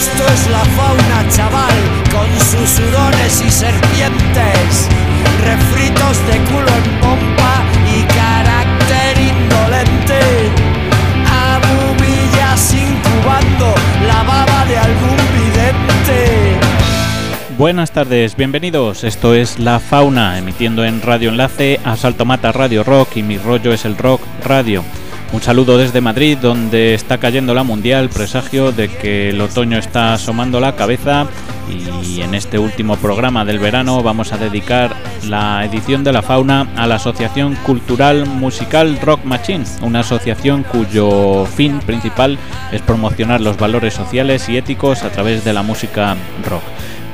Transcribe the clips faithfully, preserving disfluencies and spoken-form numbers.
Esto es La Fauna, chaval, con sus hurones y serpientes, refritos de culo en pompa y carácter indolente, a bubillas incubando la baba de algún vidente. Buenas tardes, bienvenidos. Esto es La Fauna, emitiendo en Radio Enlace a Salto Mata Radio Rock y Mi Rollo es el Rock Radio. Un saludo desde Madrid, donde está cayendo la mundial, presagio de que el otoño está asomando la cabeza, y en este último programa del verano vamos a dedicar la edición de La Fauna a la Asociación Cultural Musical Rock Machine, una asociación cuyo fin principal es promocionar los valores sociales y éticos a través de la música rock.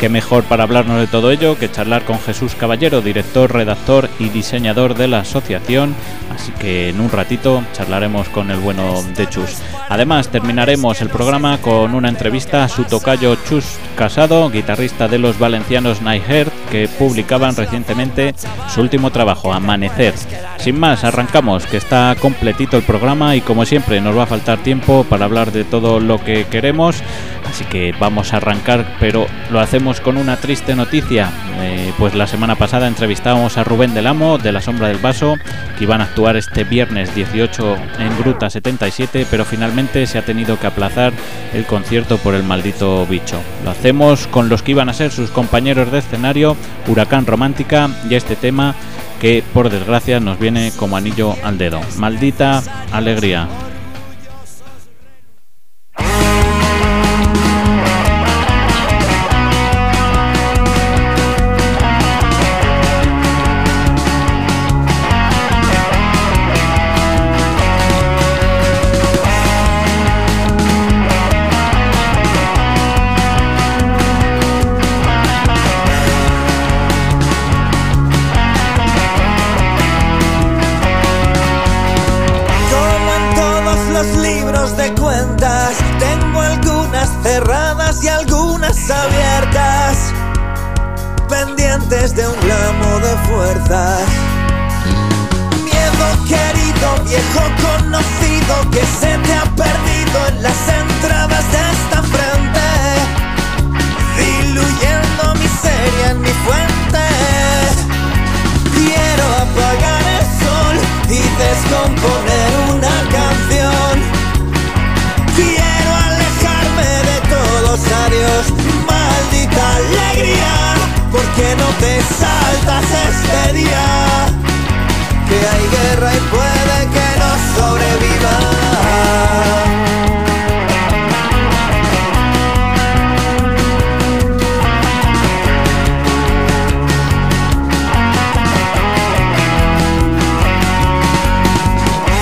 Qué mejor para hablarnos de todo ello que charlar con Jesús Caballero, director, redactor y diseñador de la asociación, así que en un ratito charlaremos con el bueno de Txus. Además, terminaremos el programa con una entrevista a su tocayo Txus Casado, guitarrista de los valencianos Night Hearth, que publicaban recientemente su último trabajo, Amanecer. Sin más, arrancamos, que está completito el programa y como siempre nos va a faltar tiempo para hablar de todo lo que queremos, así que vamos a arrancar, pero lo hacemos con una triste noticia, eh, pues la semana pasada entrevistábamos a Rubén Del Amo de La Sombra del Vaso, que iban a actuar este viernes dieciocho en Gruta setenta y siete, pero finalmente se ha tenido que aplazar el concierto por el maldito bicho. Lo hacemos con los que iban a ser sus compañeros de escenario, Huracán Romántica, y este tema que por desgracia nos viene como anillo al dedo, Maldita Alegría. De un ramo de fuerzas, miedo querido, viejo conocido, que se te ha perdido en las entradas de esta frente, diluyendo miseria en mi fuente. Quiero apagar el sol y descomponer una canción. Quiero alejarme de todos, adiós, maldita alegría. ¿Por qué no te saltas este día? Que hay guerra y puede que no sobreviva.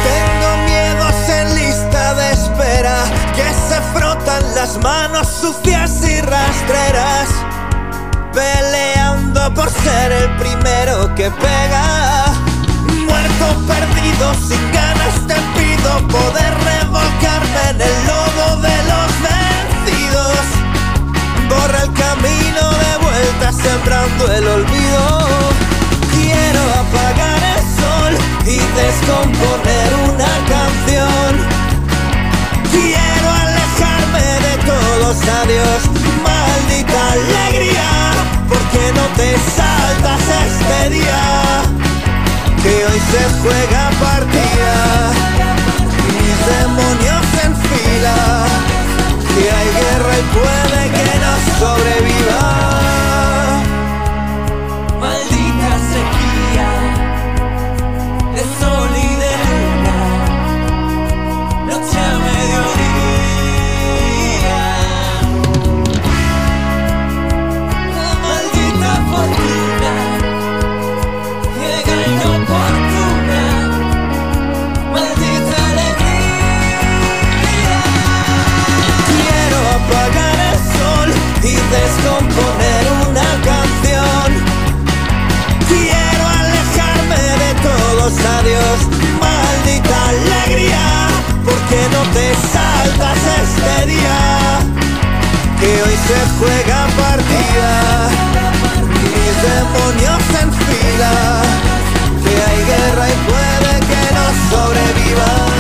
Tengo miedos en lista de espera, que se frotan las manos sucias y rastreras, peleando por ser el primero que pega, muerto, perdido, sin ganas te pido poder revolcarme en el lodo de los vencidos. Borra el camino de vuelta sembrando el olvido. Quiero apagar el sol y descomponer una canción. Quiero alejarme de todos, adiós, maldita alegría. ¿Por qué no te saltas este día? Que hoy se juega partida, mis demonios en fila, que hay guerra y puede que no sobreviva. Maldita sequía de sol y de luna, noche a mediodía. Descomponer una canción. Quiero alejarme de todos, adiós, maldita alegría. ¿Por qué no te saltas este día? Que hoy se juega partida, mis demonios en fila, que hay guerra y puede que no sobreviva.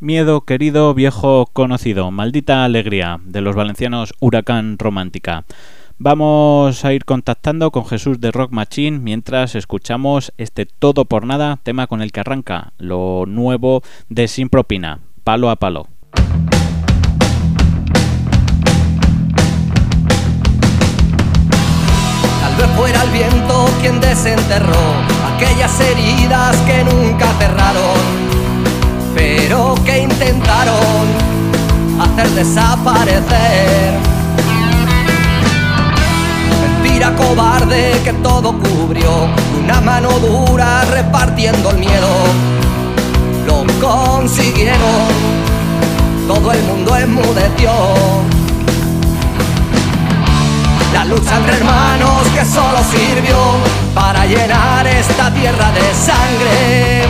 Miedo querido, viejo conocido, Maldita Alegría, de los valencianos Huracán Romántica. Vamos a ir contactando con Jesús de Rock Machine mientras escuchamos este Todo por Nada, tema con el que arranca, lo nuevo de Sin Propina, Palo a Palo. Tal vez fuera el viento quien desenterró aquellas heridas que nunca cerraron, pero que intentaron hacer desaparecer. Mentira cobarde que todo cubrió, una mano dura repartiendo el miedo. Lo consiguieron, todo el mundo enmudeció. La lucha entre hermanos que solo sirvió para llenar esta tierra de sangre,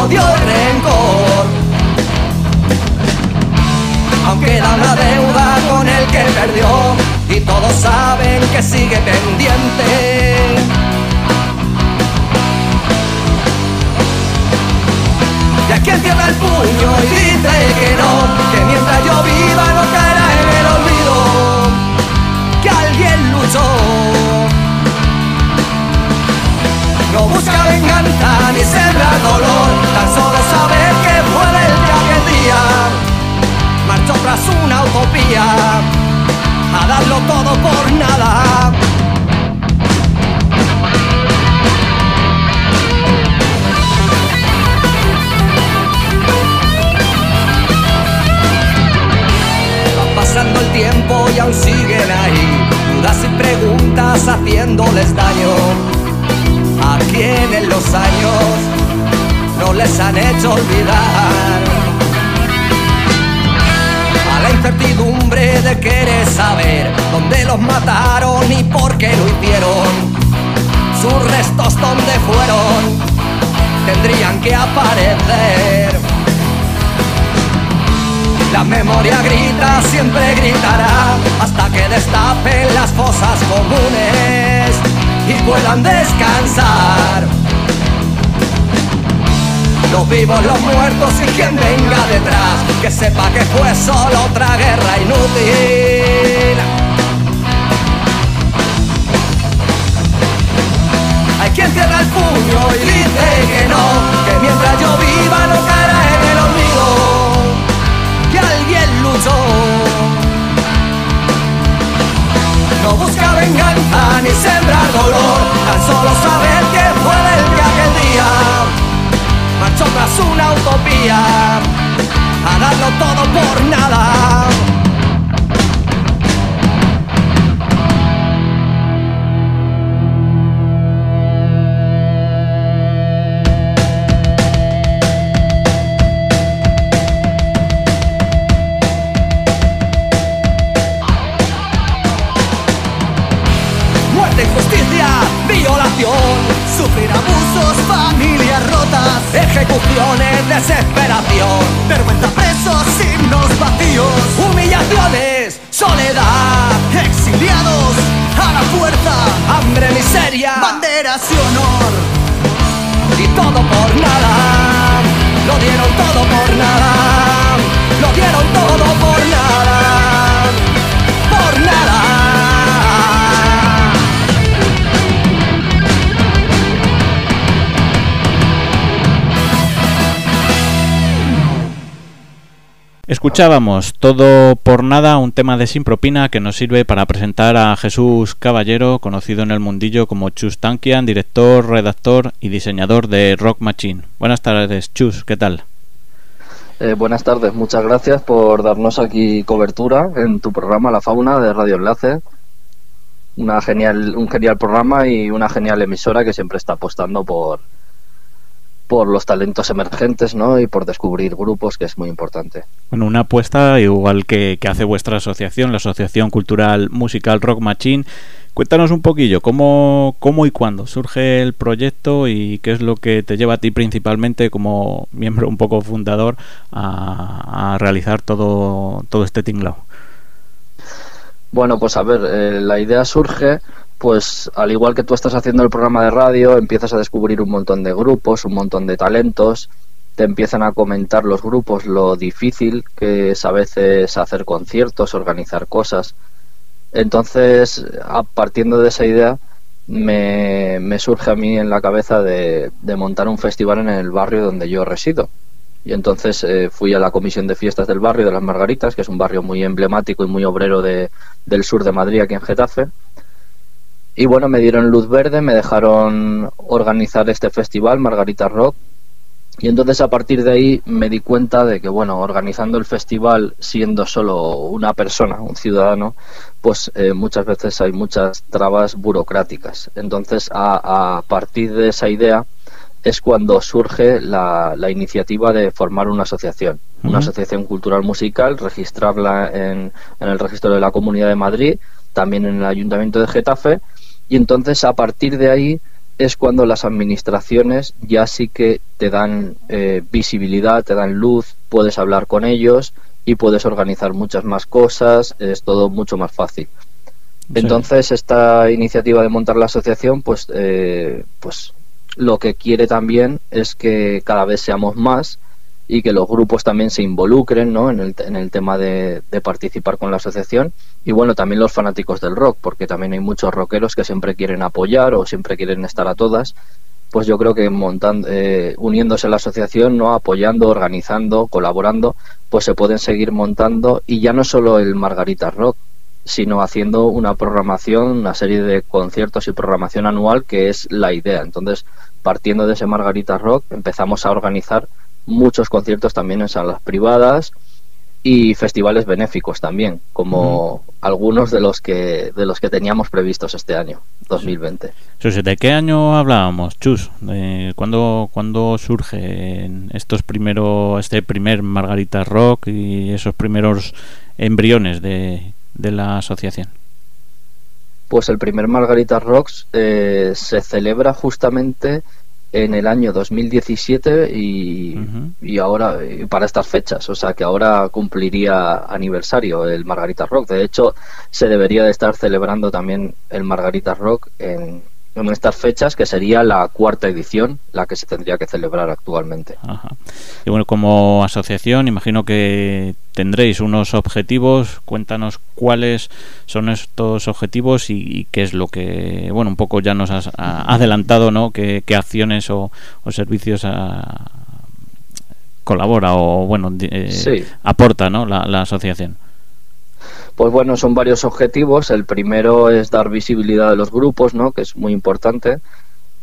odio y rencor. Aún queda una deuda con el que perdió y todos saben que sigue pendiente. Y aquí entierra el puño y dice que no, que mientras yo viva no caerá en el olvido, que alguien luchó. No busca venganza ni sembra dolor, tan solo saber que fue el día que el día marchó tras una utopía, a darlo todo por nada. Va pasando el tiempo y aún siguen ahí, dudas y preguntas haciéndoles daño. A quienes los años no les han hecho olvidar, a la incertidumbre de querer saber dónde los mataron y por qué lo hicieron, sus restos dónde fueron, tendrían que aparecer. La memoria grita, siempre gritará, hasta que destapen las fosas comunes y puedan descansar los vivos, los muertos y quien venga detrás, que sepa que fue solo otra guerra inútil. Hay quien cierra el puño y dice que no, que mientras yo viva no caerá en el olvido, que alguien luchó. No busca venganza ni sembrar dolor, tan solo saber que fue el que aquel día marchó tras una utopía, a darlo todo por nada. Sufrir abusos, familias rotas, ejecuciones, desesperación, vergüenza, presos, himnos vacíos, humillaciones, soledad, exiliados a la fuerza, hambre, miseria, banderas y honor. Y todo por nada, lo dieron todo por nada, lo dieron todo por nada, por nada. Escuchábamos Todo por Nada, un tema de Sin Propina que nos sirve para presentar a Jesús Caballero, conocido en el mundillo como Chus Tankian, director, redactor y diseñador de Rock Machine. Buenas tardes, Chus, ¿qué tal? Eh, buenas tardes, muchas gracias por darnos aquí cobertura en tu programa La Fauna de Radio Enlace. Una genial, un genial programa y una genial emisora que siempre está apostando por, por los talentos emergentes, ¿no? Y por descubrir grupos, que es muy importante. Bueno, una apuesta igual que, que hace vuestra asociación, la Asociación Cultural Musical Rock Machine. Cuéntanos un poquillo, ¿cómo, cómo y cuándo surge el proyecto y qué es lo que te lleva a ti principalmente como miembro un poco fundador a, a realizar todo, todo este tinglao? Bueno, pues a ver, eh, la idea surge... Pues al igual que tú estás haciendo el programa de radio, empiezas a descubrir un montón de grupos, un montón de talentos, te empiezan a comentar los grupos lo difícil que es a veces hacer conciertos, organizar cosas. Entonces, a, partiendo de esa idea, me, me surge a mí en la cabeza de, de montar un festival en el barrio donde yo resido. Y entonces eh, fui a la comisión de fiestas del barrio de Las Margaritas, que es un barrio muy emblemático y muy obrero de, del sur de Madrid, aquí en Getafe. Y bueno, me dieron luz verde, me dejaron organizar este festival, Margarita Rock. Y entonces a partir de ahí me di cuenta de que, bueno, organizando el festival siendo solo una persona, un ciudadano, pues eh, muchas veces hay muchas trabas burocráticas. Entonces a, a partir de esa idea es cuando surge la, la iniciativa de formar una asociación, uh-huh. una asociación cultural musical, registrarla en, en el registro de la Comunidad de Madrid, también en el Ayuntamiento de Getafe, y entonces a partir de ahí es cuando las administraciones ya sí que te dan eh, visibilidad, te dan luz, puedes hablar con ellos y puedes organizar muchas más cosas, es todo mucho más fácil. Sí. Entonces esta iniciativa de montar la asociación, pues, eh, pues lo que quiere también es que cada vez seamos más y que los grupos también se involucren, ¿no?, en el, en el tema de, de participar con la asociación. Y bueno, también los fanáticos del rock, porque también hay muchos rockeros que siempre quieren apoyar o siempre quieren estar a todas. Pues yo creo que montando, eh, uniéndose a la asociación, ¿no?, apoyando, organizando, colaborando, pues se pueden seguir montando, y ya no solo el Margarita Rock, sino haciendo una programación, una serie de conciertos y programación anual, que es la idea. Entonces, partiendo de ese Margarita Rock, empezamos a organizar muchos conciertos también en salas privadas y festivales benéficos también, como uh-huh. algunos de los que de los que teníamos previstos este año, dos mil veinte. Susi, ¿de qué año hablábamos, Chus? Eh, ¿cuándo, ¿Cuándo surge estos primeros, este primer Margarita Rock y esos primeros embriones de, de la asociación? Pues el primer Margarita Rock eh, se celebra justamente en el año dos mil diecisiete y, uh-huh. y ahora, y para estas fechas, o sea que ahora cumpliría aniversario el Margarita Rock. De hecho, se debería de estar celebrando también el Margarita Rock en, en estas fechas, que sería la cuarta edición, la que se tendría que celebrar actualmente. Ajá. Y bueno, como asociación imagino que tendréis unos objetivos. Cuéntanos cuáles son estos objetivos y, y qué es lo que, bueno, un poco ya nos has adelantado, ¿no? ¿Qué, qué acciones o, o servicios a, colabora o, bueno, eh, sí. aporta, ¿no?, la, la asociación? Pues bueno, son varios objetivos. El primero es dar visibilidad a los grupos, ¿no?, que es muy importante.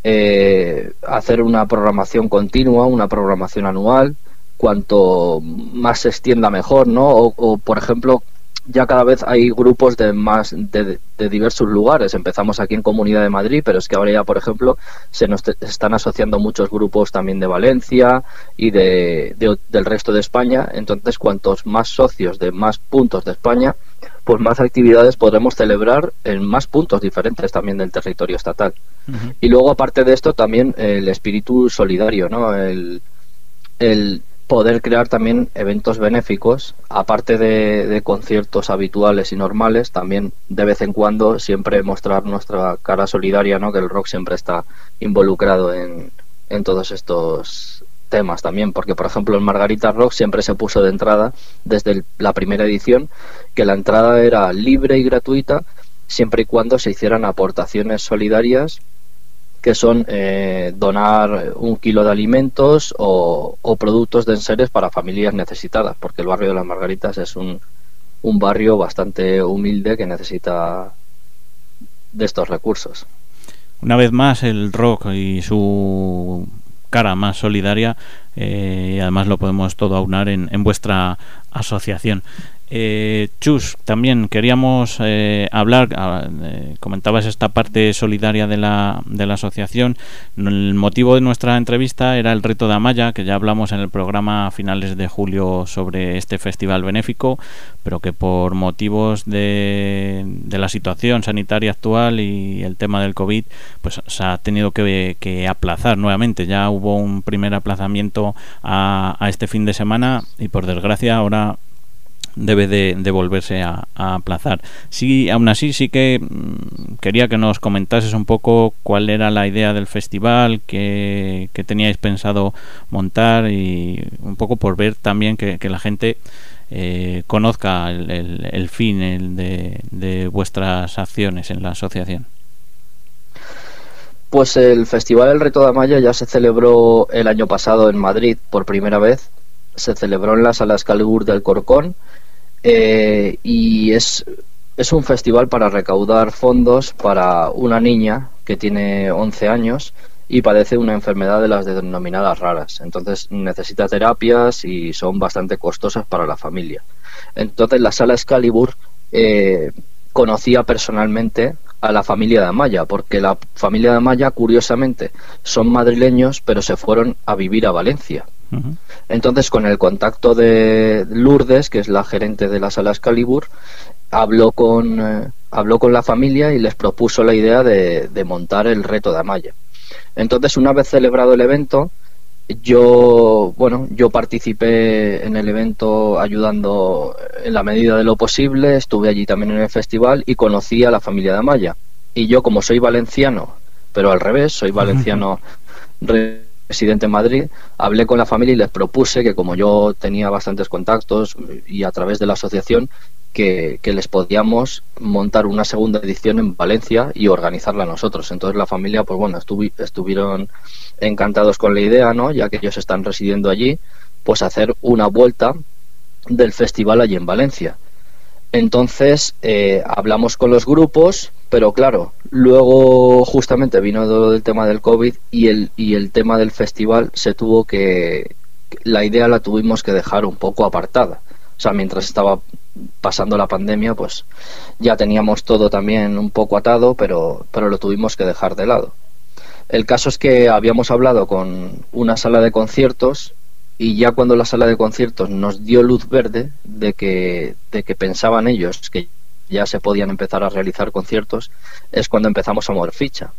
Eh, hacer una programación continua, una programación anual. Cuanto más se extienda mejor, ¿no? O, o por ejemplo, ya cada vez hay grupos de más de, de diversos lugares. Empezamos aquí en Comunidad de Madrid, pero es que ahora ya, por ejemplo, se nos te, están asociando muchos grupos también de Valencia y de, de del resto de España. Entonces, cuantos más socios de más puntos de España, pues más actividades podremos celebrar en más puntos diferentes también del territorio estatal. Uh-huh. Y luego, aparte de esto, también el espíritu solidario, ¿no? El... el poder crear también eventos benéficos, aparte de, de conciertos habituales y normales, también de vez en cuando siempre mostrar nuestra cara solidaria, ¿no?, que el rock siempre está involucrado en, en todos estos temas también, porque por ejemplo el Margarita Rock siempre se puso de entrada desde el, la primera edición, que la entrada era libre y gratuita siempre y cuando se hicieran aportaciones solidarias, que son eh, donar un kilo de alimentos o, o productos de enseres para familias necesitadas, porque el barrio de Las Margaritas es un, un barrio bastante humilde que necesita de estos recursos. Una vez más, el rock y su cara más solidaria, eh, y además lo podemos todo aunar en, en vuestra asociación. Eh, Chus, también queríamos eh, hablar, eh, comentabas esta parte solidaria de la, de la asociación. El motivo de nuestra entrevista era el Reto de Amaya, que ya hablamos en el programa a finales de julio sobre este festival benéfico, pero que por motivos de, de la situación sanitaria actual y el tema del COVID, pues se ha tenido que, que aplazar nuevamente. Ya hubo un primer aplazamiento a, a este fin de semana y por desgracia ahora debe de, de volverse a, a aplazar. Sí, aún así sí que mm, quería que nos comentases un poco cuál era la idea del festival, qué, qué teníais pensado montar, y un poco por ver también que, que la gente eh, conozca el, el, el fin el de, de vuestras acciones en la asociación. Pues el Festival El Reto de Amaya ya se celebró el año pasado en Madrid por primera vez. Se celebró en la Salas Caligur del Alcorcón, eh, y es, es un festival para recaudar fondos para una niña que tiene once años y padece una enfermedad de las denominadas raras. Entonces necesita terapias y son bastante costosas para la familia. Entonces la Sala Excalibur eh, conocía personalmente a la familia de Amaya, porque la familia de Amaya, curiosamente, son madrileños, pero se fueron a vivir a Valencia. Uh-huh. Entonces, con el contacto de Lourdes, que es la gerente de la Sala Excalibur, habló con, eh, habló con la familia y les propuso la idea de, de montar el Reto de Amaya. Entonces, una vez celebrado el evento, yo, bueno, yo participé en el evento ayudando en la medida de lo posible, estuve allí también en el festival y conocí a la familia de Amaya. Y yo, como soy valenciano, pero al revés, soy valenciano residente en Madrid, hablé con la familia y les propuse que, como yo tenía bastantes contactos y a través de la asociación, que, que les podíamos montar una segunda edición en Valencia y organizarla nosotros. Entonces la familia, pues bueno, estuvi, estuvieron encantados con la idea, ¿no? Ya que ellos están residiendo allí, pues hacer una vuelta del festival allí en Valencia. Entonces eh, hablamos con los grupos, pero claro, luego justamente vino todo el tema del COVID y el, y el tema del festival se tuvo que... La idea la tuvimos que dejar un poco apartada. O sea, mientras estaba pasando la pandemia, pues ya teníamos todo también un poco atado, pero, pero lo tuvimos que dejar de lado. El caso es que habíamos hablado con una sala de conciertos y ya cuando la sala de conciertos nos dio luz verde de que, de que pensaban ellos que ya se podían empezar a realizar conciertos, es cuando empezamos a mover ficha.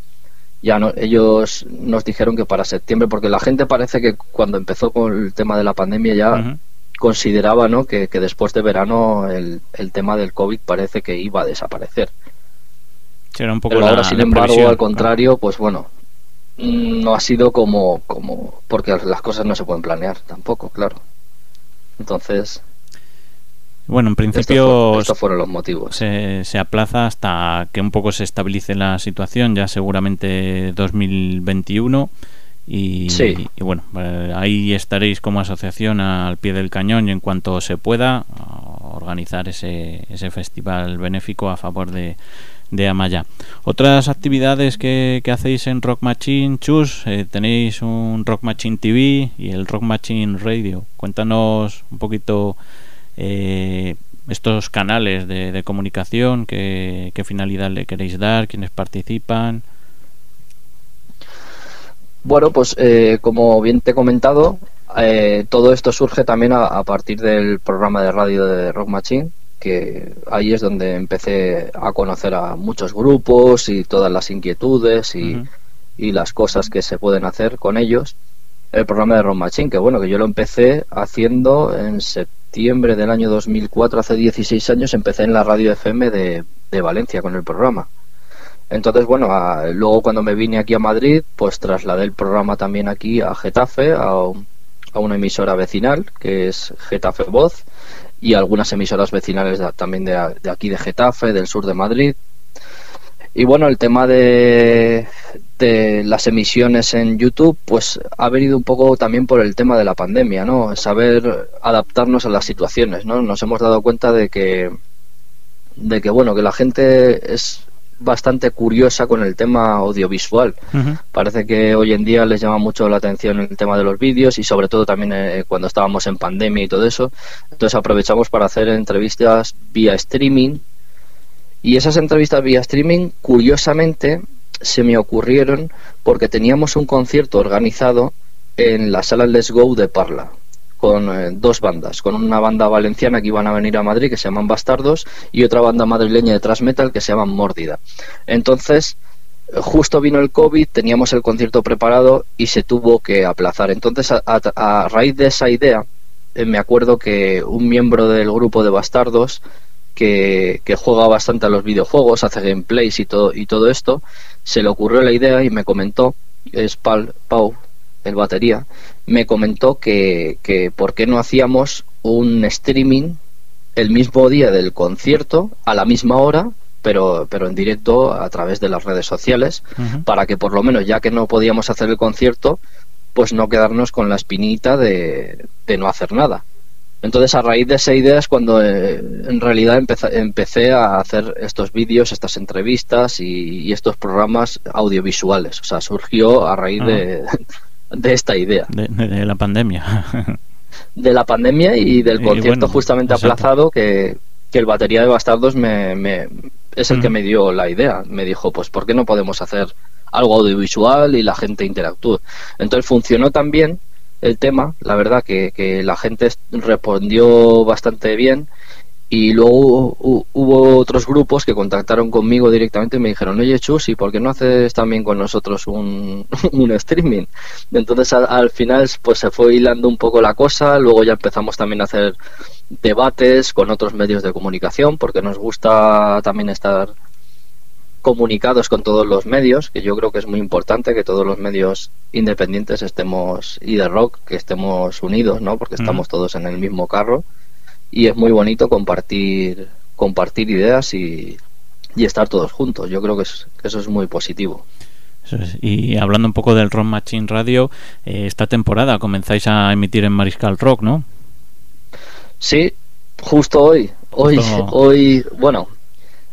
Ya no, ellos nos dijeron que para septiembre, porque la gente parece que cuando empezó con el tema de la pandemia ya... Uh-huh. Consideraba, ¿no?, que, que después de verano el, el tema del COVID parece que iba a desaparecer. Era un poco Pero ahora, la, sin la embargo, al contrario, ¿no? Pues bueno, no ha sido como, como... Porque las cosas no se pueden planear tampoco, claro. Entonces... Bueno, en principio... Estos fue, estos fueron los motivos. Se, se aplaza hasta que un poco se estabilice la situación, ya seguramente dos mil veintiuno... Y, sí. y bueno, ahí estaréis como asociación al pie del cañón y en cuanto se pueda organizar ese, ese festival benéfico a favor de, de Amaya. Otras actividades que, que hacéis en Rock Machine, Chus, eh, tenéis un Rock Machine T V y el Rock Machine Radio. Cuéntanos un poquito eh, estos canales de, de comunicación, qué, qué finalidad le queréis dar, quiénes participan. Bueno, pues eh, como bien te he comentado, eh, todo esto surge también a, a partir del programa de radio de Rock Machine, que ahí es donde empecé a conocer a muchos grupos y todas las inquietudes y, uh-huh. y las cosas que se pueden hacer con ellos. El programa de Rock Machine, que bueno, que yo lo empecé haciendo en septiembre del año dos mil cuatro, hace dieciséis años, empecé en la radio F M de, de Valencia con el programa. Entonces, bueno, a, luego cuando me vine aquí a Madrid, pues trasladé el programa también aquí a Getafe, a, a una emisora vecinal, que es Getafe Voz, y algunas emisoras vecinales de, también de, de aquí de Getafe, del sur de Madrid. Y bueno, el tema de, de las emisiones en YouTube, pues ha venido un poco también por el tema de la pandemia, ¿no? Saber adaptarnos a las situaciones, ¿no? Nos hemos dado cuenta de que, de que bueno, que la gente es... bastante curiosa con el tema audiovisual. Uh-huh. Parece que hoy en día les llama mucho la atención el tema de los vídeos y sobre todo también eh, cuando estábamos en pandemia y todo eso. Entonces aprovechamos para hacer entrevistas vía streaming y esas entrevistas vía streaming curiosamente se me ocurrieron porque teníamos un concierto organizado en la sala Let's Go de Parla con eh, dos bandas, con una banda valenciana que iban a venir a Madrid que se llaman Bastardos y otra banda madrileña de thrash metal que se llama Mordida. Entonces justo vino el COVID, teníamos el concierto preparado y se tuvo que aplazar. Entonces a, a, a raíz de esa idea me acuerdo que un miembro del grupo de Bastardos, que, que juega bastante a los videojuegos, hace gameplays y todo, y todo esto, se le ocurrió la idea y me comentó, es Pal, Pau, el batería, me comentó que, que por qué no hacíamos un streaming el mismo día del concierto, a la misma hora, pero, pero en directo a través de las redes sociales, uh-huh. para que por lo menos, ya que no podíamos hacer el concierto, pues no quedarnos con la espinita de, de no hacer nada. Entonces, a raíz de esa idea es cuando eh, en realidad empecé, empecé a hacer estos vídeos, estas entrevistas y, y estos programas audiovisuales. O sea, surgió a raíz ah. de, de esta idea. De, de la pandemia. De la pandemia y del concierto, y bueno, justamente exacto. aplazado, que, que el batería de Bastardos me, me, es el mm. que me dio la idea. Me dijo, pues, ¿por qué no podemos hacer algo audiovisual y la gente interactúa? Entonces funcionó tan bien el tema, la verdad que, que la gente respondió bastante bien, y luego hubo, hubo otros grupos que contactaron conmigo directamente y me dijeron, oye Chus, ¿y por qué no haces también con nosotros un, un streaming? Entonces al, al final pues se fue hilando un poco la cosa. Luego ya empezamos también a hacer debates con otros medios de comunicación, porque nos gusta también estar comunicados con todos los medios, que yo creo que es muy importante que todos los medios independientes estemos, y de rock, que estemos unidos, ¿no? Porque estamos todos en el mismo carro, y es muy bonito compartir compartir ideas y, y estar todos juntos. Yo creo que, es, que eso es muy positivo. Eso es. Y hablando un poco del Rock Machine Radio, eh, esta temporada comenzáis a emitir en Mariscal Rock, ¿no? Sí, justo hoy. Hoy, justo... hoy bueno...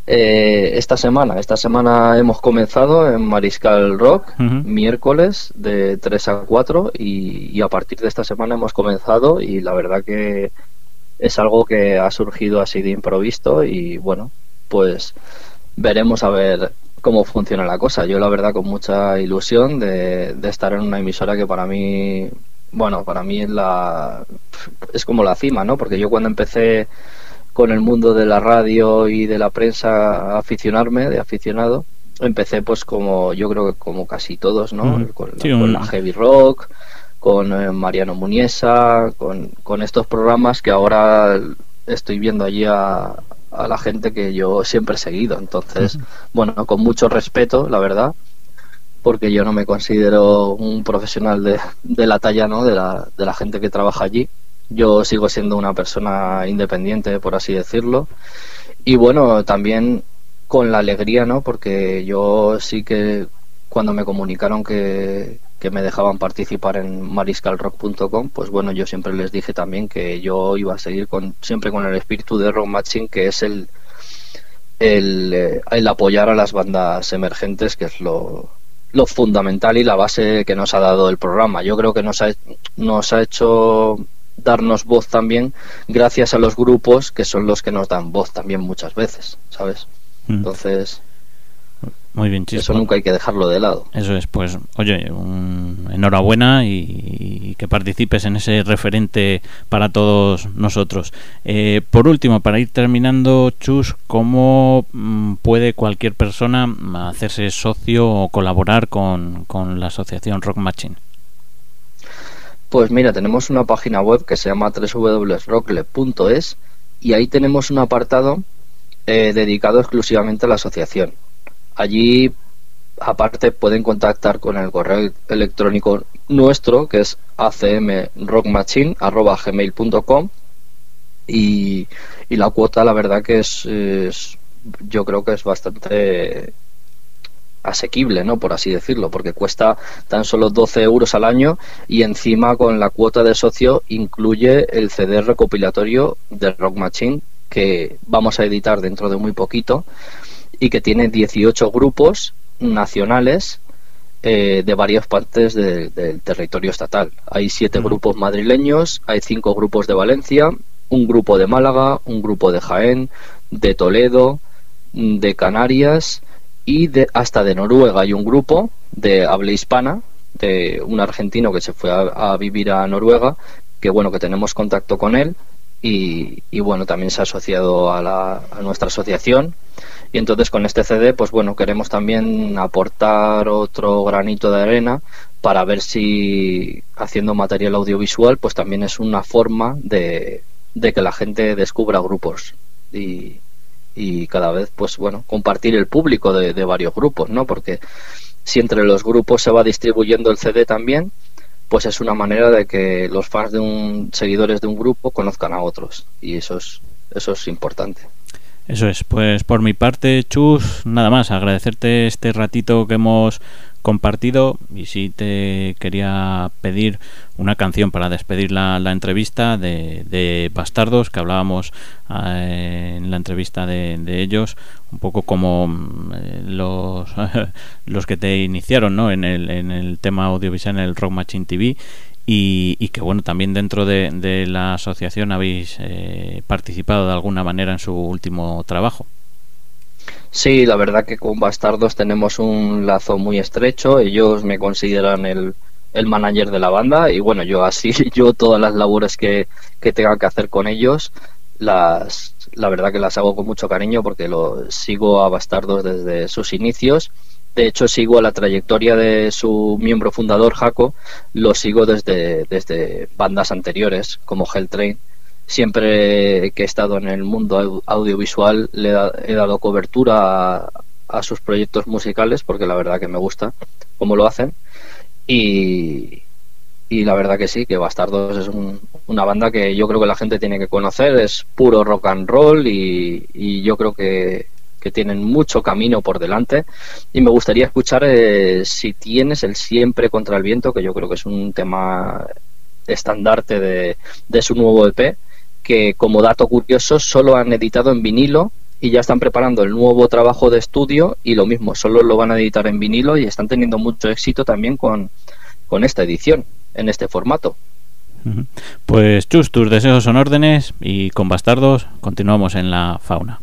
Eh, esta semana esta semana hemos comenzado en Mariscal Rock, uh-huh. miércoles de tres a cuatro, y, y a partir de esta semana hemos comenzado, y la verdad que es algo que ha surgido así de improviso, y bueno, pues veremos a ver cómo funciona la cosa. Yo la verdad con mucha ilusión de, de estar en una emisora que para mí, bueno, para mí es, la, es como la cima, ¿no? Porque yo cuando empecé con el mundo de la radio y de la prensa, aficionarme, de aficionado, empecé pues como yo creo que como casi todos, ¿no? Mm. Con, sí, con un... la Heavy Rock, con eh, Mariano Muniesa, con, con estos programas que ahora estoy viendo allí a, a la gente que yo siempre he seguido. Entonces, mm. bueno, con mucho respeto, la verdad, porque yo no me considero un profesional de, de la talla, ¿no? De la, de la gente que trabaja allí. Yo sigo siendo una persona independiente, por así decirlo, y bueno, también con la alegría, ¿no? Porque yo sí que cuando me comunicaron que, que me dejaban participar en mariscal rock punto com, pues bueno, yo siempre les dije también que yo iba a seguir con siempre con el espíritu de Rock Machine, que es el, el, el apoyar a las bandas emergentes, que es lo... lo fundamental y la base que nos ha dado el programa. Yo creo que nos ha, nos ha hecho darnos voz también gracias a los grupos que son los que nos dan voz también muchas veces, ¿sabes? Mm. Entonces... Muy bien, Chus. Eso nunca hay que dejarlo de lado. Eso es, pues, oye, un... enhorabuena y... y que participes en ese referente para todos nosotros. Eh, por último, para ir terminando, Chus, ¿cómo puede cualquier persona hacerse socio o colaborar con, con la asociación Rock Machine? Pues mira, tenemos una página web que se llama doble u doble u doble u punto rockle punto es y ahí tenemos un apartado eh, dedicado exclusivamente a la asociación. Allí, aparte, pueden contactar con el correo electrónico nuestro, que es a c m rock machine arroba gmail punto com, y, y la cuota, la verdad que es, es, yo creo que es bastante asequible, ¿no? Por así decirlo, porque cuesta tan solo doce euros al año, y encima con la cuota de socio incluye el C D recopilatorio de Rock Machine, que vamos a editar dentro de muy poquito, y que tiene dieciocho grupos nacionales eh, de varias partes de, del territorio estatal. Hay siete uh-huh. grupos madrileños, hay cinco grupos de Valencia, un grupo de Málaga, un grupo de Jaén, de Toledo, de Canarias y de, hasta de Noruega. Hay un grupo de habla hispana, de un argentino que se fue a, a vivir a Noruega, que bueno, que tenemos contacto con él, y, y bueno, también se ha asociado a, la, a nuestra asociación. Y entonces con este C D, pues bueno, queremos también aportar otro granito de arena para ver si haciendo material audiovisual, pues también es una forma de, de que la gente descubra grupos y, y cada vez, pues bueno, compartir el público de, de varios grupos, ¿no? Porque si entre los grupos se va distribuyendo el C D también, pues es una manera de que los fans de un, seguidores de un grupo conozcan a otros, y eso es, eso es importante. Eso es, pues por mi parte, Chus, nada más, agradecerte este ratito que hemos compartido, y sí te quería pedir una canción para despedir la, la entrevista de, de Bastardos, que hablábamos eh, en la entrevista de, de ellos, un poco como eh, los los que te iniciaron, ¿no?, en el, en el tema audiovisual, en el Rock Machine T V. Y, y que bueno, también dentro de, de la asociación habéis eh, participado de alguna manera en su último trabajo. Sí, la verdad que con Bastardos tenemos un lazo muy estrecho. Ellos me consideran el, el manager de la banda, y bueno, yo así, yo todas las labores que, que tenga que hacer con ellos, las, la verdad que las hago con mucho cariño, porque lo, sigo a Bastardos desde sus inicios. De hecho, sigo a la trayectoria de su miembro fundador, Jaco, lo sigo desde, desde bandas anteriores, como Helltrain. Siempre que he estado en el mundo audiovisual le he dado cobertura a, a sus proyectos musicales, porque la verdad que me gusta cómo lo hacen. Y, y la verdad que sí, que Bastardos es un, una banda que yo creo que la gente tiene que conocer. Es puro rock and roll y, y yo creo que... que tienen mucho camino por delante, y me gustaría escuchar eh, si tienes el Siempre contra el viento, que yo creo que es un tema estandarte de, de su nuevo E P, que como dato curioso solo han editado en vinilo y ya están preparando el nuevo trabajo de estudio, y lo mismo, solo lo van a editar en vinilo, y están teniendo mucho éxito también con, con esta edición, en este formato. Pues Chus, tus deseos son órdenes, y con Bastardos continuamos en La Fauna.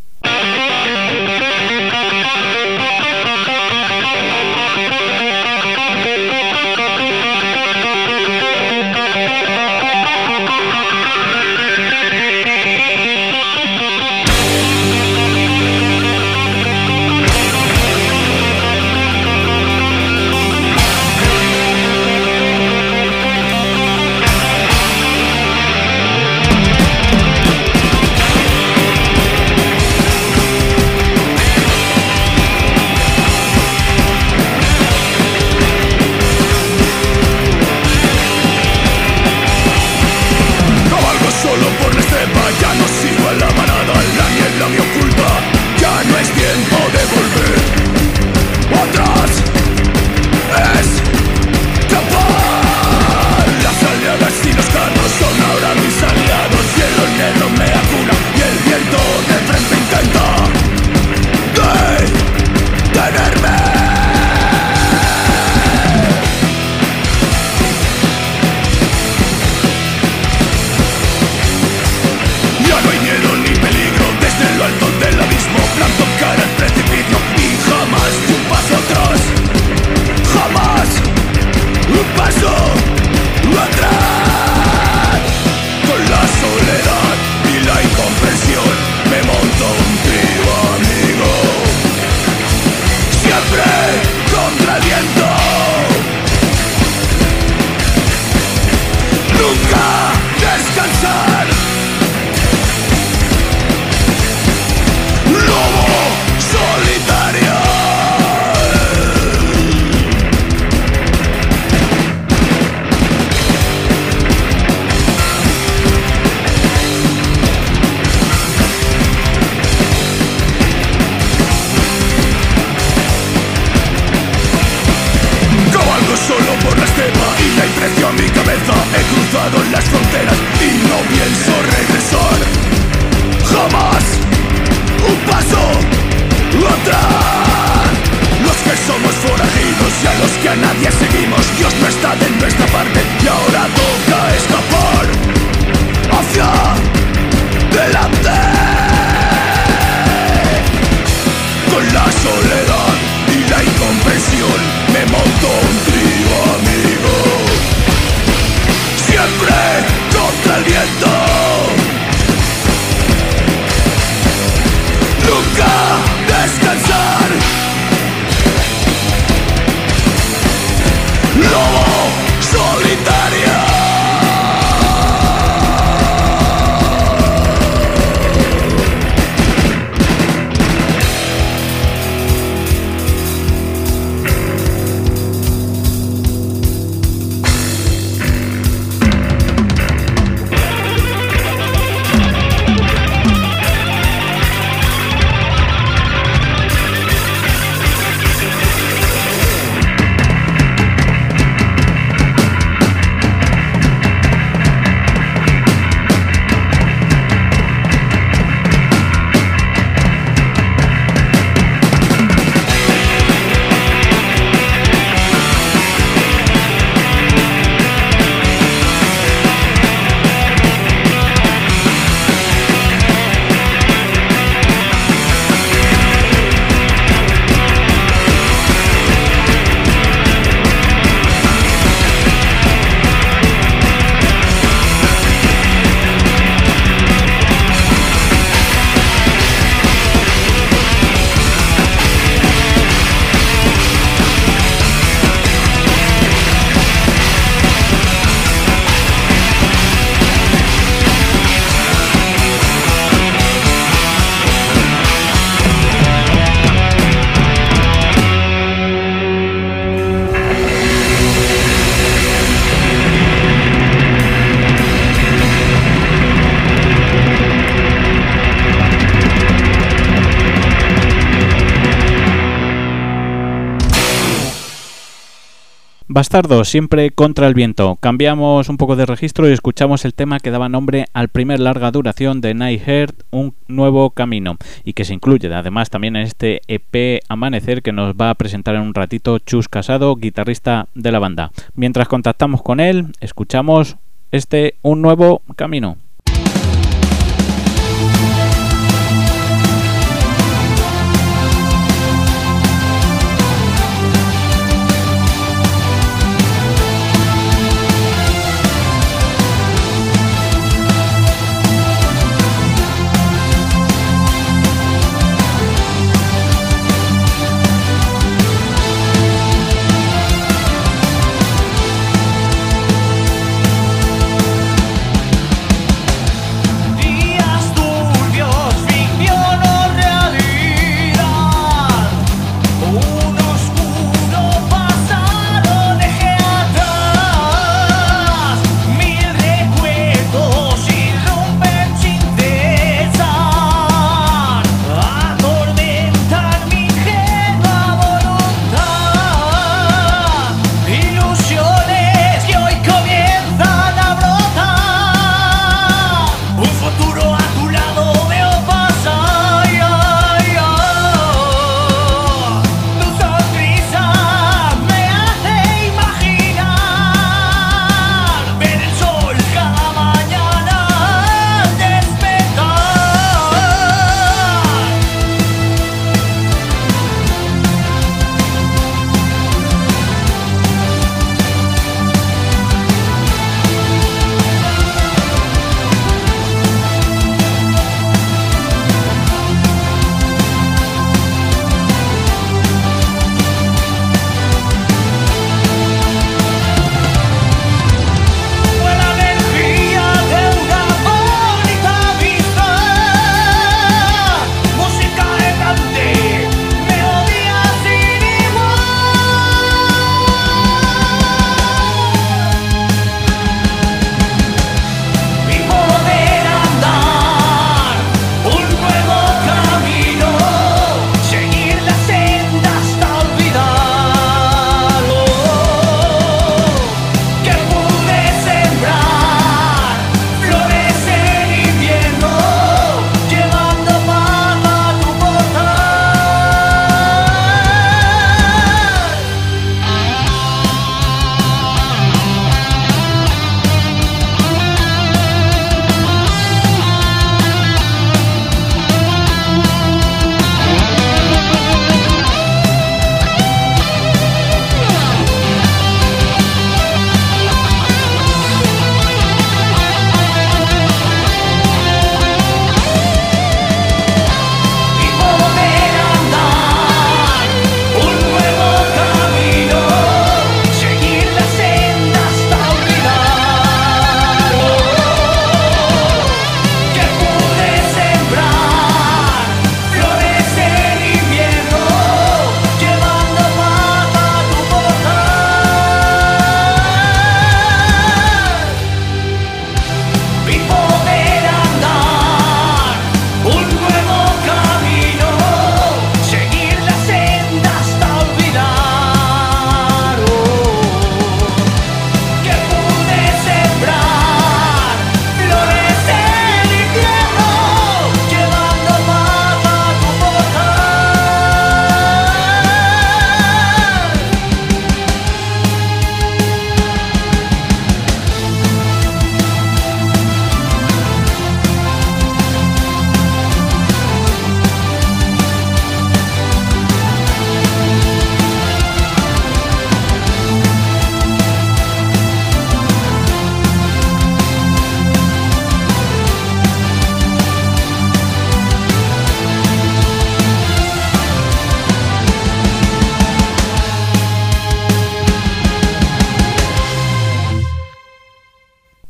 Bastardos, siempre contra el viento. Cambiamos un poco de registro y escuchamos el tema que daba nombre al primer larga duración de Night Hearth, Un Nuevo Camino, y que se incluye además también en este E P Amanecer que nos va a presentar en un ratito Txus Casado, guitarrista de la banda. Mientras contactamos con él, escuchamos este Un Nuevo Camino.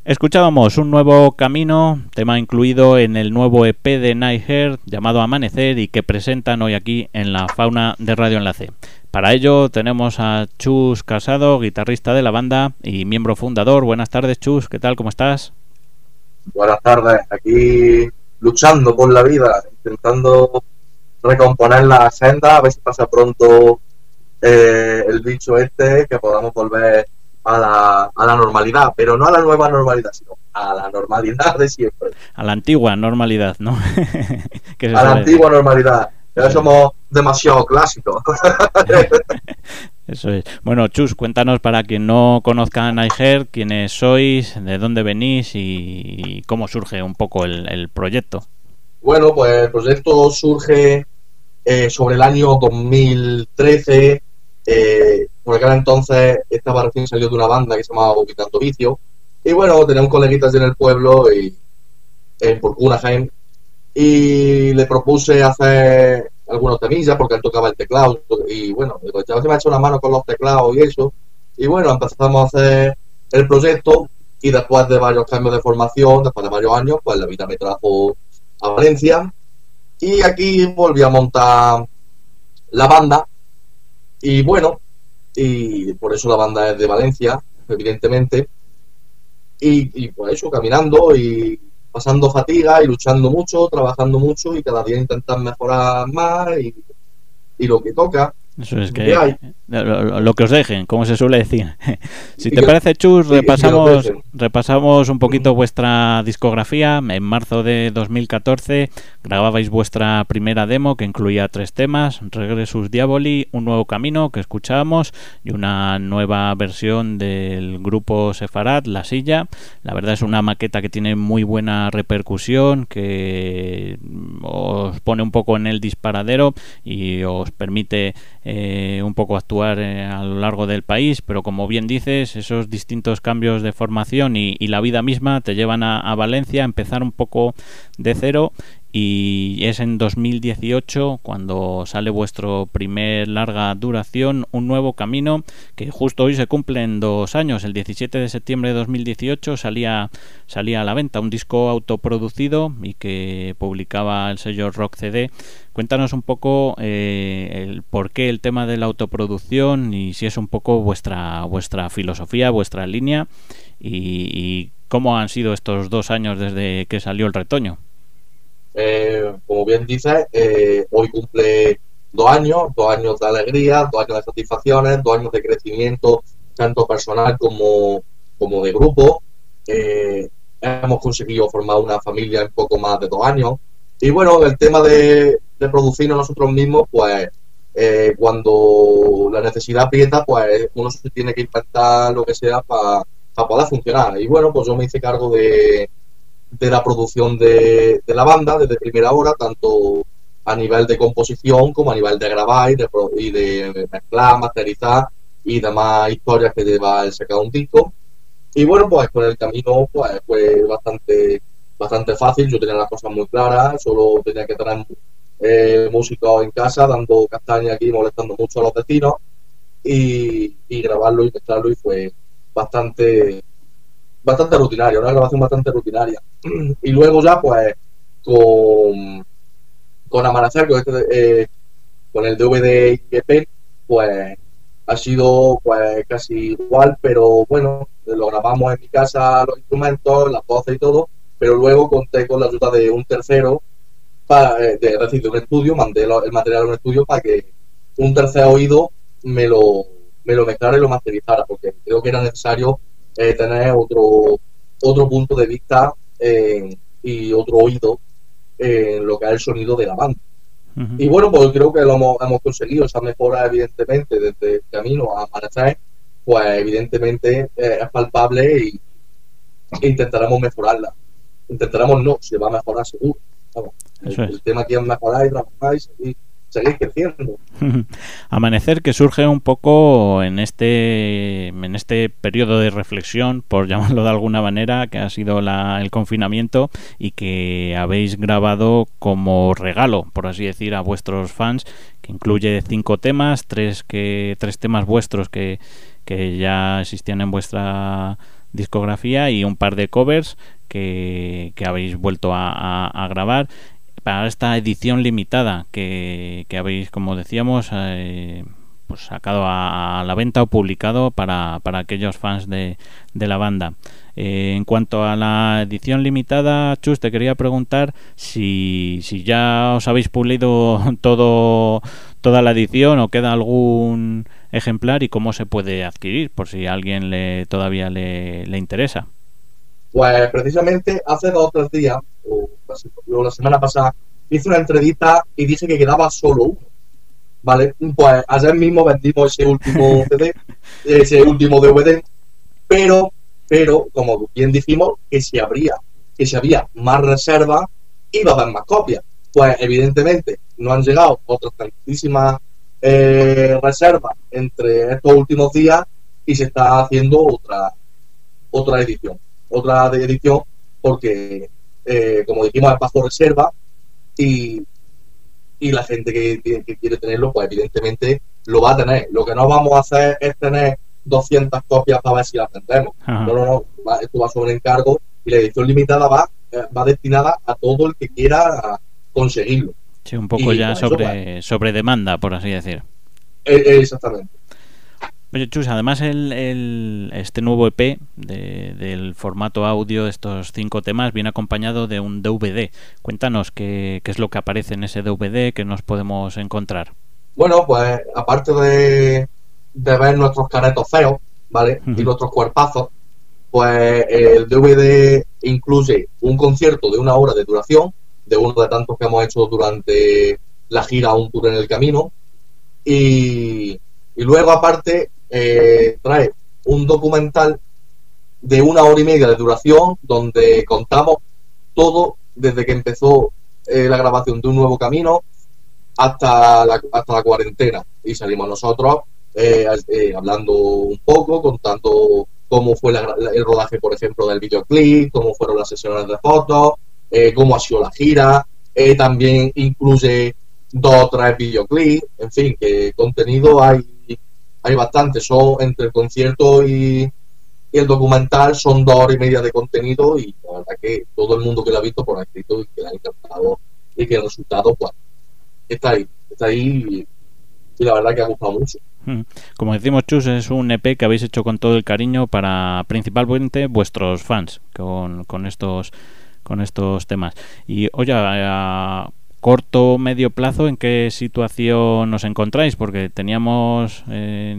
Escuchábamos Un Nuevo Camino, tema incluido en el nuevo E P de Night Hearth llamado Amanecer y que presentan hoy aquí en La Fauna de Radio Enlace. Para ello tenemos a Txus Casado, guitarrista de la banda y miembro fundador. Buenas tardes, Txus, ¿qué tal? ¿Cómo estás? Buenas tardes, aquí luchando por la vida, intentando recomponer la senda, a ver si pasa pronto eh, el bicho este, que podamos volver a la, a la normalidad, pero no a la nueva normalidad, sino a la normalidad de siempre. A la antigua normalidad, ¿no? ¿Qué se a sabe? La antigua normalidad. Ya sí. Somos demasiado clásicos. Eso es. Bueno, Chus, cuéntanos para quien no conozca a Night Hearth, quiénes sois, de dónde venís y cómo surge un poco el, el proyecto. Bueno, pues el proyecto surge eh, sobre el año dos mil trece, eh, porque era entonces estaba recién salido de una banda que se llamaba Boquitanto Vicio, y bueno, tenía un coleguita allí en el pueblo, y, en Porcuna, Jaén, y le propuse hacer algunos temillas porque él tocaba el teclado, y bueno, el chaval se me ha hecho una mano con los teclados y eso, y bueno, empezamos a hacer el proyecto, y después de varios cambios de formación, después de varios años, pues la vida me trajo a Valencia, y aquí volví a montar la banda, y bueno, y por eso la banda es de Valencia, evidentemente, y, y por eso, caminando y pasando fatiga y luchando mucho, trabajando mucho, y cada día intentar mejorar más y, y lo que toca. Eso es que, que hay. Lo, lo que os dejen, como se suele decir. Si y te que, parece, Chus, y, repasamos y repasamos un poquito vuestra discografía. En marzo de dos mil catorce grababais vuestra primera demo, que incluía tres temas: Regresus Diaboli, Un Nuevo Camino, que escuchábamos, y una nueva versión del grupo Sefarad, La Silla. La verdad es una maqueta que tiene muy buena repercusión, que os pone un poco en el disparadero y os permite Eh, un poco actuar eh, a lo largo del país, pero como bien dices, esos distintos cambios de formación y, y la vida misma te llevan a, a Valencia a empezar un poco de cero, y es en dos mil dieciocho cuando sale vuestro primer larga duración, Un Nuevo Camino, que justo hoy se cumplen dos años, el diecisiete de septiembre de dos mil dieciocho salía, salía a la venta, un disco autoproducido y que publicaba el sello Rock C D. Cuéntanos un poco eh, el por qué el tema de la autoproducción, y si es un poco vuestra vuestra filosofía, vuestra línea, y, y cómo han sido estos dos años desde que salió El Retoño. Eh, como bien dices, eh, hoy cumple dos años, dos años de alegría, dos años de satisfacciones, dos años de crecimiento, tanto personal como, como de grupo. Eh, hemos conseguido formar una familia en poco más de dos años. Y bueno, el tema de, de producirnos nosotros mismos, pues eh, cuando la necesidad aprieta, pues uno se tiene que impactar lo que sea para pa poder funcionar. Y bueno, pues yo me hice cargo de, de la producción de, de la banda desde primera hora, tanto a nivel de composición como a nivel de grabar y de, y de mezclar, masterizar y demás historias que lleva el sacar un disco. Y bueno, pues con el camino pues fue bastante... bastante fácil, yo tenía las cosas muy claras, solo tenía que tener eh, músicos en casa, dando castaña aquí, molestando mucho a los vecinos, y, y grabarlo y mezclarlo, y fue bastante bastante rutinario, una grabación bastante rutinaria. Y luego ya pues con con Amanecer, con, este, eh, con el D V D y E P, pues ha sido pues casi igual, pero bueno, lo grabamos en mi casa, los instrumentos, las voces y todo, pero luego conté con la ayuda de un tercero, para, de, de, de un estudio, mandé lo, el material a un estudio para que un tercer oído me lo, me lo mezclara y lo masterizara, porque creo que era necesario eh, tener otro, otro punto de vista eh, y otro oído eh, en lo que es el sonido de la banda. Uh-huh. Y bueno, pues creo que lo hemos, hemos conseguido, esa mejora evidentemente desde el camino a Amanecer, pues evidentemente eh, es palpable y e intentaremos mejorarla. Intentaremos no, se va a mejorar seguro. Vamos, el, es. el tema aquí es mejorar y trabajar y seguir, seguir creciendo. Amanecer, que surge un poco en este en este periodo de reflexión, por llamarlo de alguna manera, que ha sido la, el confinamiento, y que habéis grabado como regalo, por así decir, a vuestros fans, que incluye cinco temas, tres, que, tres temas vuestros que, que ya existían en vuestra discografía y un par de covers que, que habéis vuelto a, a, a grabar para esta edición limitada que, que habéis, como decíamos, eh, pues sacado a la venta o publicado para, para aquellos fans de, de la banda. Eh, en cuanto a la edición limitada, Chus, te quería preguntar si, si ya os habéis pulido todo, toda la edición o queda algún ejemplar y cómo se puede adquirir, por si a alguien le, todavía le, le interesa. Pues precisamente hace dos o tres días, o la, la semana pasada, hice una entrevista y dije que quedaba solo uno, ¿vale? Pues ayer mismo vendimos ese último C D, ese último D V D, pero, pero, como bien dijimos, que si habría, que si había más reservas, iba a haber más copias. Pues evidentemente no han llegado otras tantísimas eh, reservas entre estos últimos días y se está haciendo otra, otra edición. Otra de edición, porque eh, como dijimos, es bajo reserva y, y la gente que, que quiere tenerlo, pues evidentemente lo va a tener. Lo que no vamos a hacer es tener doscientas copias para ver si las vendemos. Ajá. No, no, no, va, esto va sobre encargo y la edición limitada va, eh, va destinada a todo el que quiera conseguirlo. Sí, un poco y, ya sobre, eso, sobre demanda, por así decir. Eh, eh, exactamente. Oye, Chus, además el, el, este nuevo E P de, del formato audio de estos cinco temas viene acompañado de un D V D. Cuéntanos qué, qué es lo que aparece en ese D V D, que nos podemos encontrar. Bueno, pues aparte de, de ver nuestros caretos feos, ¿vale? Uh-huh. Y nuestros cuerpazos, pues el D V D incluye un concierto de una hora de duración, de uno de tantos que hemos hecho durante la gira Un Tour en el Camino, y, y luego aparte... Eh, trae un documental de una hora y media de duración donde contamos todo desde que empezó eh, la grabación de Un Nuevo Camino hasta la, hasta la cuarentena, y salimos nosotros eh, eh, hablando un poco, contando cómo fue la, la, el rodaje, por ejemplo, del videoclip, cómo fueron las sesiones de fotos, eh, cómo ha sido la gira, eh, también incluye dos o tres videoclips, en fin, que contenido hay Hay bastante. Son entre el concierto y, y el documental, son dos horas y media de contenido, y la verdad que todo el mundo que lo ha visto por escrito y que le ha encantado, y que el resultado, pues, está ahí, está ahí, y la verdad que ha gustado mucho. Como decimos, Chus, es un E P que habéis hecho con todo el cariño para principalmente vuestros fans, con, con estos con estos temas. Y oye, a, a... corto, medio plazo, ¿en qué situación nos encontráis? Porque teníamos eh,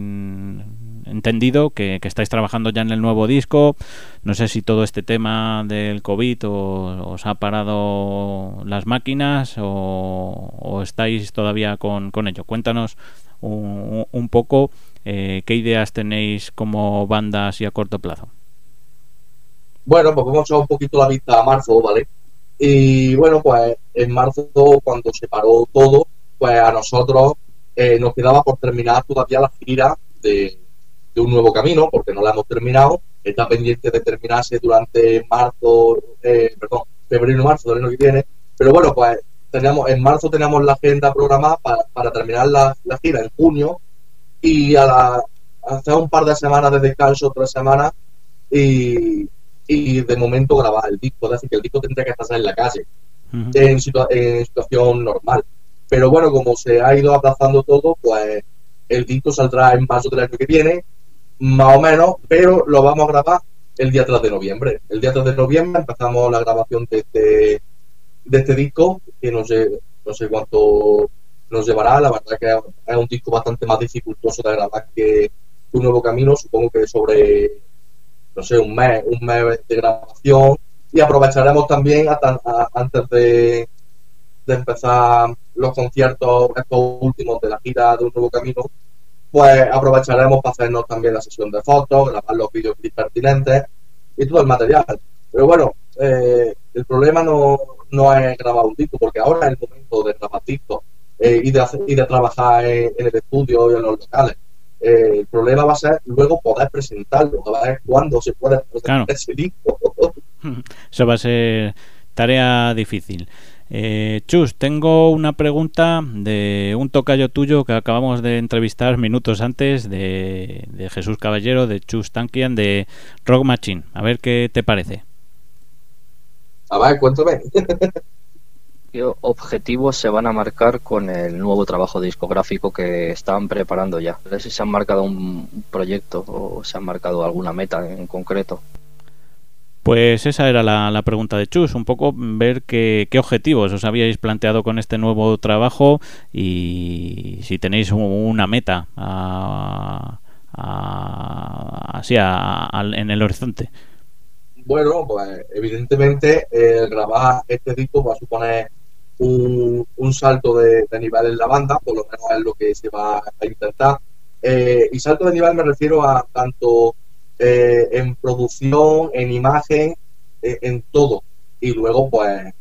entendido que, que estáis trabajando ya en el nuevo disco. No sé si todo este tema del COVID o, os ha parado las máquinas o, o estáis todavía con, con ello. Cuéntanos un, un poco eh, qué ideas tenéis como banda así a corto plazo. Bueno, pues vamos a echar un poquito la vista a marzo, ¿vale? Y bueno, pues en marzo, cuando se paró todo, pues a nosotros eh, nos quedaba por terminar todavía la gira de, de Un Nuevo Camino, porque no la hemos terminado. Está pendiente de terminarse durante marzo, eh, perdón, febrero, marzo, del año que viene. Pero bueno, pues teníamos, en marzo teníamos la agenda programada para, para terminar la, la gira en junio, y a la, hace un par de semanas de descanso, tres semanas, y... y de momento grabar el disco, es decir, que el disco tendría que estar en la calle, uh-huh, en, situa en situación normal. Pero bueno, como se ha ido aplazando todo, pues el disco saldrá en marzo del año que viene, más o menos, pero lo vamos a grabar el día tres de noviembre. El día tres de noviembre empezamos la grabación de este, de este disco, que no sé, no sé cuánto nos llevará. La verdad que es un disco bastante más dificultoso de grabar que Un Nuevo Camino, supongo que sobre... no sé, un mes, un mes de grabación, y aprovecharemos también hasta, a, antes de, de empezar los conciertos, estos últimos de la gira de Un Nuevo Camino, pues aprovecharemos para hacernos también la sesión de fotos, grabar los videoclips pertinentes y todo el material. Pero bueno, eh, el problema no, no es grabar un disco, porque ahora es el momento de grabar discos eh, y, de hacer, y de trabajar en, en el estudio y en los locales. Eh, el problema va a ser luego poder presentarlo, a ver cuándo se puede presentar, claro, ese disco. Eso va a ser tarea difícil. eh, Chus, tengo una pregunta de un tocayo tuyo que acabamos de entrevistar minutos antes, de, de Jesús Caballero, de Chus Tankian, de Rock Machine. A ver qué te parece. A ver, cuéntame. ¿Qué objetivos se van a marcar con el nuevo trabajo discográfico que están preparando ya? No sé si se han marcado un proyecto o se han marcado alguna meta en concreto. Pues esa era la, la pregunta de Txus, un poco ver qué, qué objetivos os habíais planteado con este nuevo trabajo y si tenéis una meta a, a, así a, a, en el horizonte. Bueno, pues evidentemente eh, grabar este disco va a suponer un, un salto de, de nivel en la banda, por lo menos es lo que se va a intentar. Eh, y salto de nivel me refiero a tanto... Eh, en producción, en imagen, eh, en todo. Y luego pues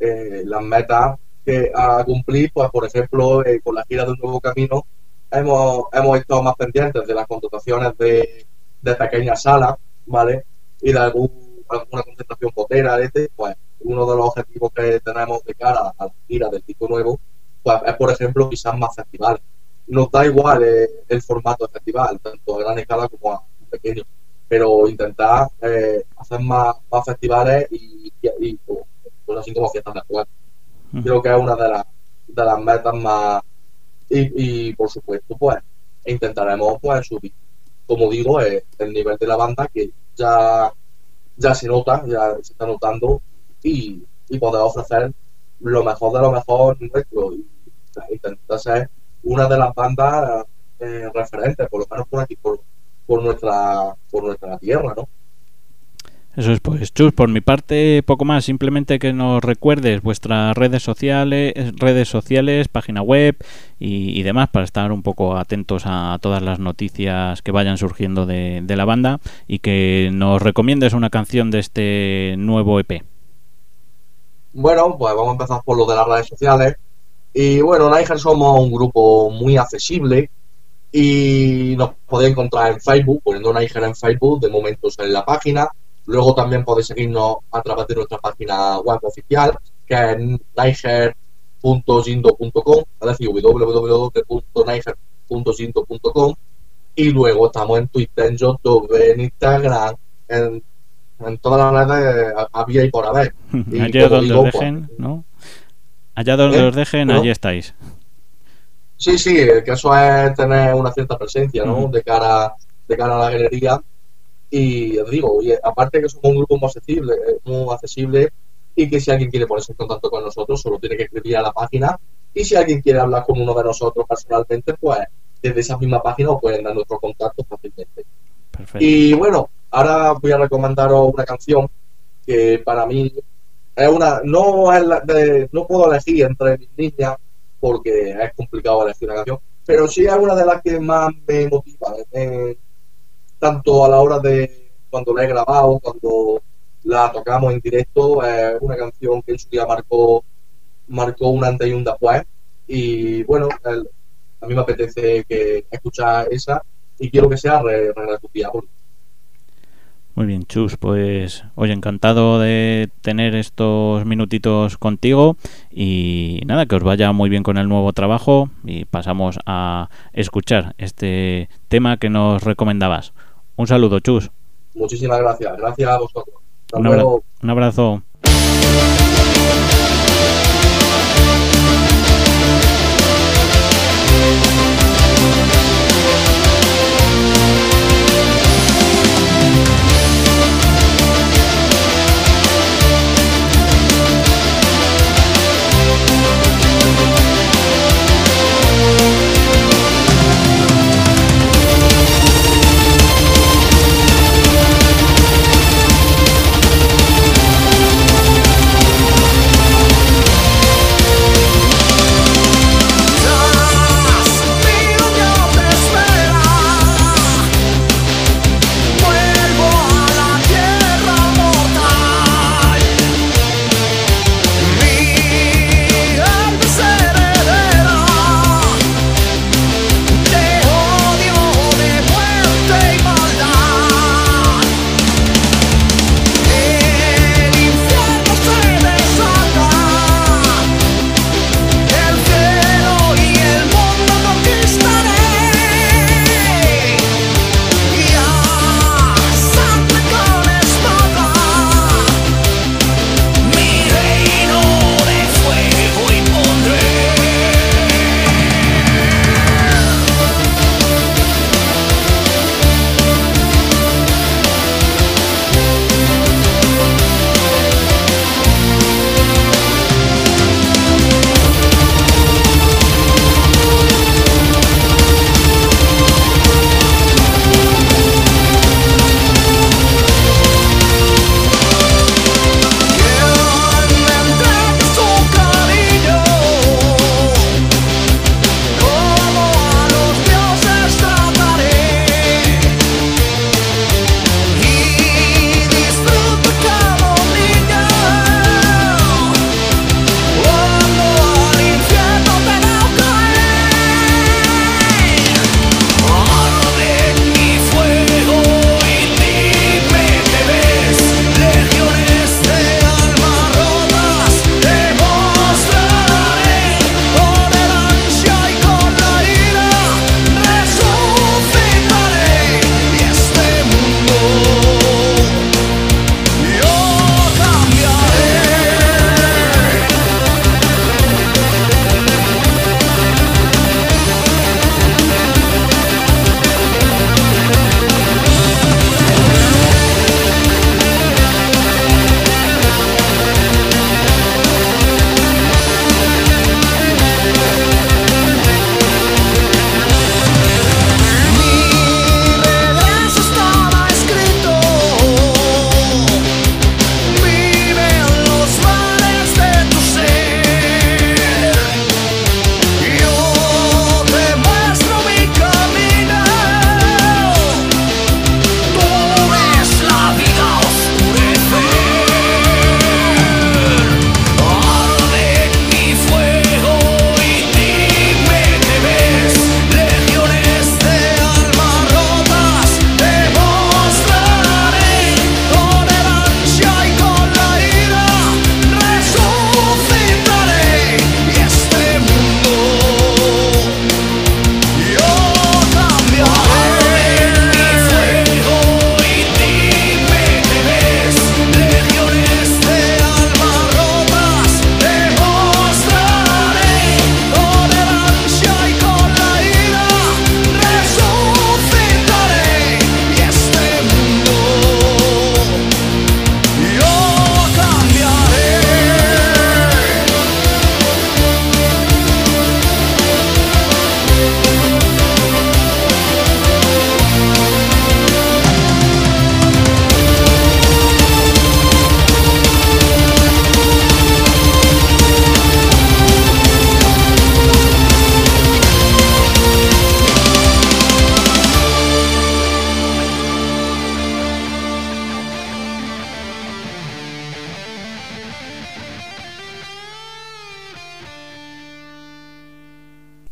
eh, las metas que a cumplir, pues por ejemplo eh, con la gira de Un Nuevo Camino hemos, hemos estado más pendientes de las contrataciones de, de pequeñas salas, ¿vale? Y de algún, alguna concentración potera, este, pues uno de los objetivos que tenemos de cara a la gira del disco nuevo pues es, por ejemplo, quizás más festivales. Nos da igual eh, el formato de festival, tanto a gran escala como a pequeño, pero intentar eh, hacer más, más festivales y, y, y pues, así como fiestas de juego. Creo que es una de las de las metas más y, y por supuesto pues intentaremos pues subir, como digo, eh, el nivel de la banda, que ya ya se nota, ya se está notando, y, y poder ofrecer lo mejor de lo mejor nuestro y intentar ser una de las bandas eh, referentes, por lo menos por aquí, por por nuestra por nuestra tierra, ¿no? Eso es, pues, Txus, por mi parte, poco más. Simplemente que nos recuerdes vuestras redes sociales, redes sociales, página web y, y demás, para estar un poco atentos a todas las noticias que vayan surgiendo de, de la banda, y que nos recomiendes una canción de este nuevo E P. Bueno, pues vamos a empezar por lo de las redes sociales. Y bueno, Night Hearth somos un grupo muy accesible, y nos podéis encontrar en Facebook, poniendo Night Hearth en Facebook, de momento sale la página. Luego también podéis seguirnos a través de nuestra página web oficial, que es night hearth punto jindo punto com, es decir, doble u doble u doble u punto night hearth punto jindo punto com. Y luego estamos en Twitter, en YouTube, en Instagram, en, en todas las redes había y por haber. Y allá donde digo, os dejen, pues, ¿no? Allá donde ¿eh? os dejen, bueno, allí estáis. Sí, sí, el caso es tener una cierta presencia, ¿no? Uh-huh. De cara de cara a la galería. Y os digo, y aparte que somos un grupo muy accesible, muy accesible, y que si alguien quiere ponerse en contacto con nosotros, solo tiene que escribir a la página. Y si alguien quiere hablar con uno de nosotros personalmente, pues desde esa misma página os pueden dar nuestro contacto fácilmente. Perfecto. Y bueno, ahora voy a recomendaros una canción que para mí es una... No, es la de, no puedo elegir entre mis niñas, porque es complicado elegir una canción, pero sí es una de las que más me motiva, eh, tanto a la hora de cuando la he grabado, cuando la tocamos en directo. Es eh, una canción que en su día marcó marcó un antes y un después, y bueno, el, a mí me apetece que escuchar esa, y quiero que sea re, re, re, Muy bien, Txus, pues oye, encantado de tener estos minutitos contigo, y nada, que os vaya muy bien con el nuevo trabajo, y pasamos a escuchar este tema que nos recomendabas. Un saludo, Txus. Muchísimas gracias, gracias a vosotros. Hasta un, abra- luego. un abrazo.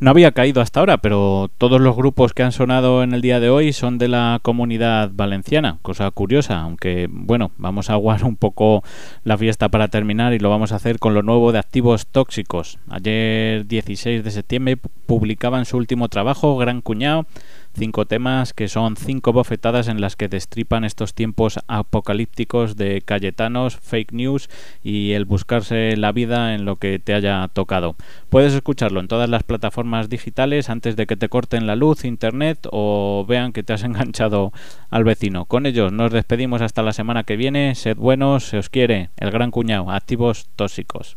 No había caído hasta ahora, pero todos los grupos que han sonado en el día de hoy son de la Comunidad Valenciana, cosa curiosa, aunque bueno, vamos a aguar un poco la fiesta para terminar y lo vamos a hacer con lo nuevo de Activos Tóxicos. Ayer dieciséis de septiembre publicaban su último trabajo, Gran Cuñao, cinco temas que son cinco bofetadas en las que destripan estos tiempos apocalípticos de cayetanos, fake news y el buscarse la vida en lo que te haya tocado. Puedes escucharlo en todas las plataformas digitales antes de que te corten la luz, internet o vean que te has enganchado al vecino. Con ellos nos despedimos hasta la semana que viene. Sed buenos, se os quiere. El Gran Cuñao, Activos Tóxicos.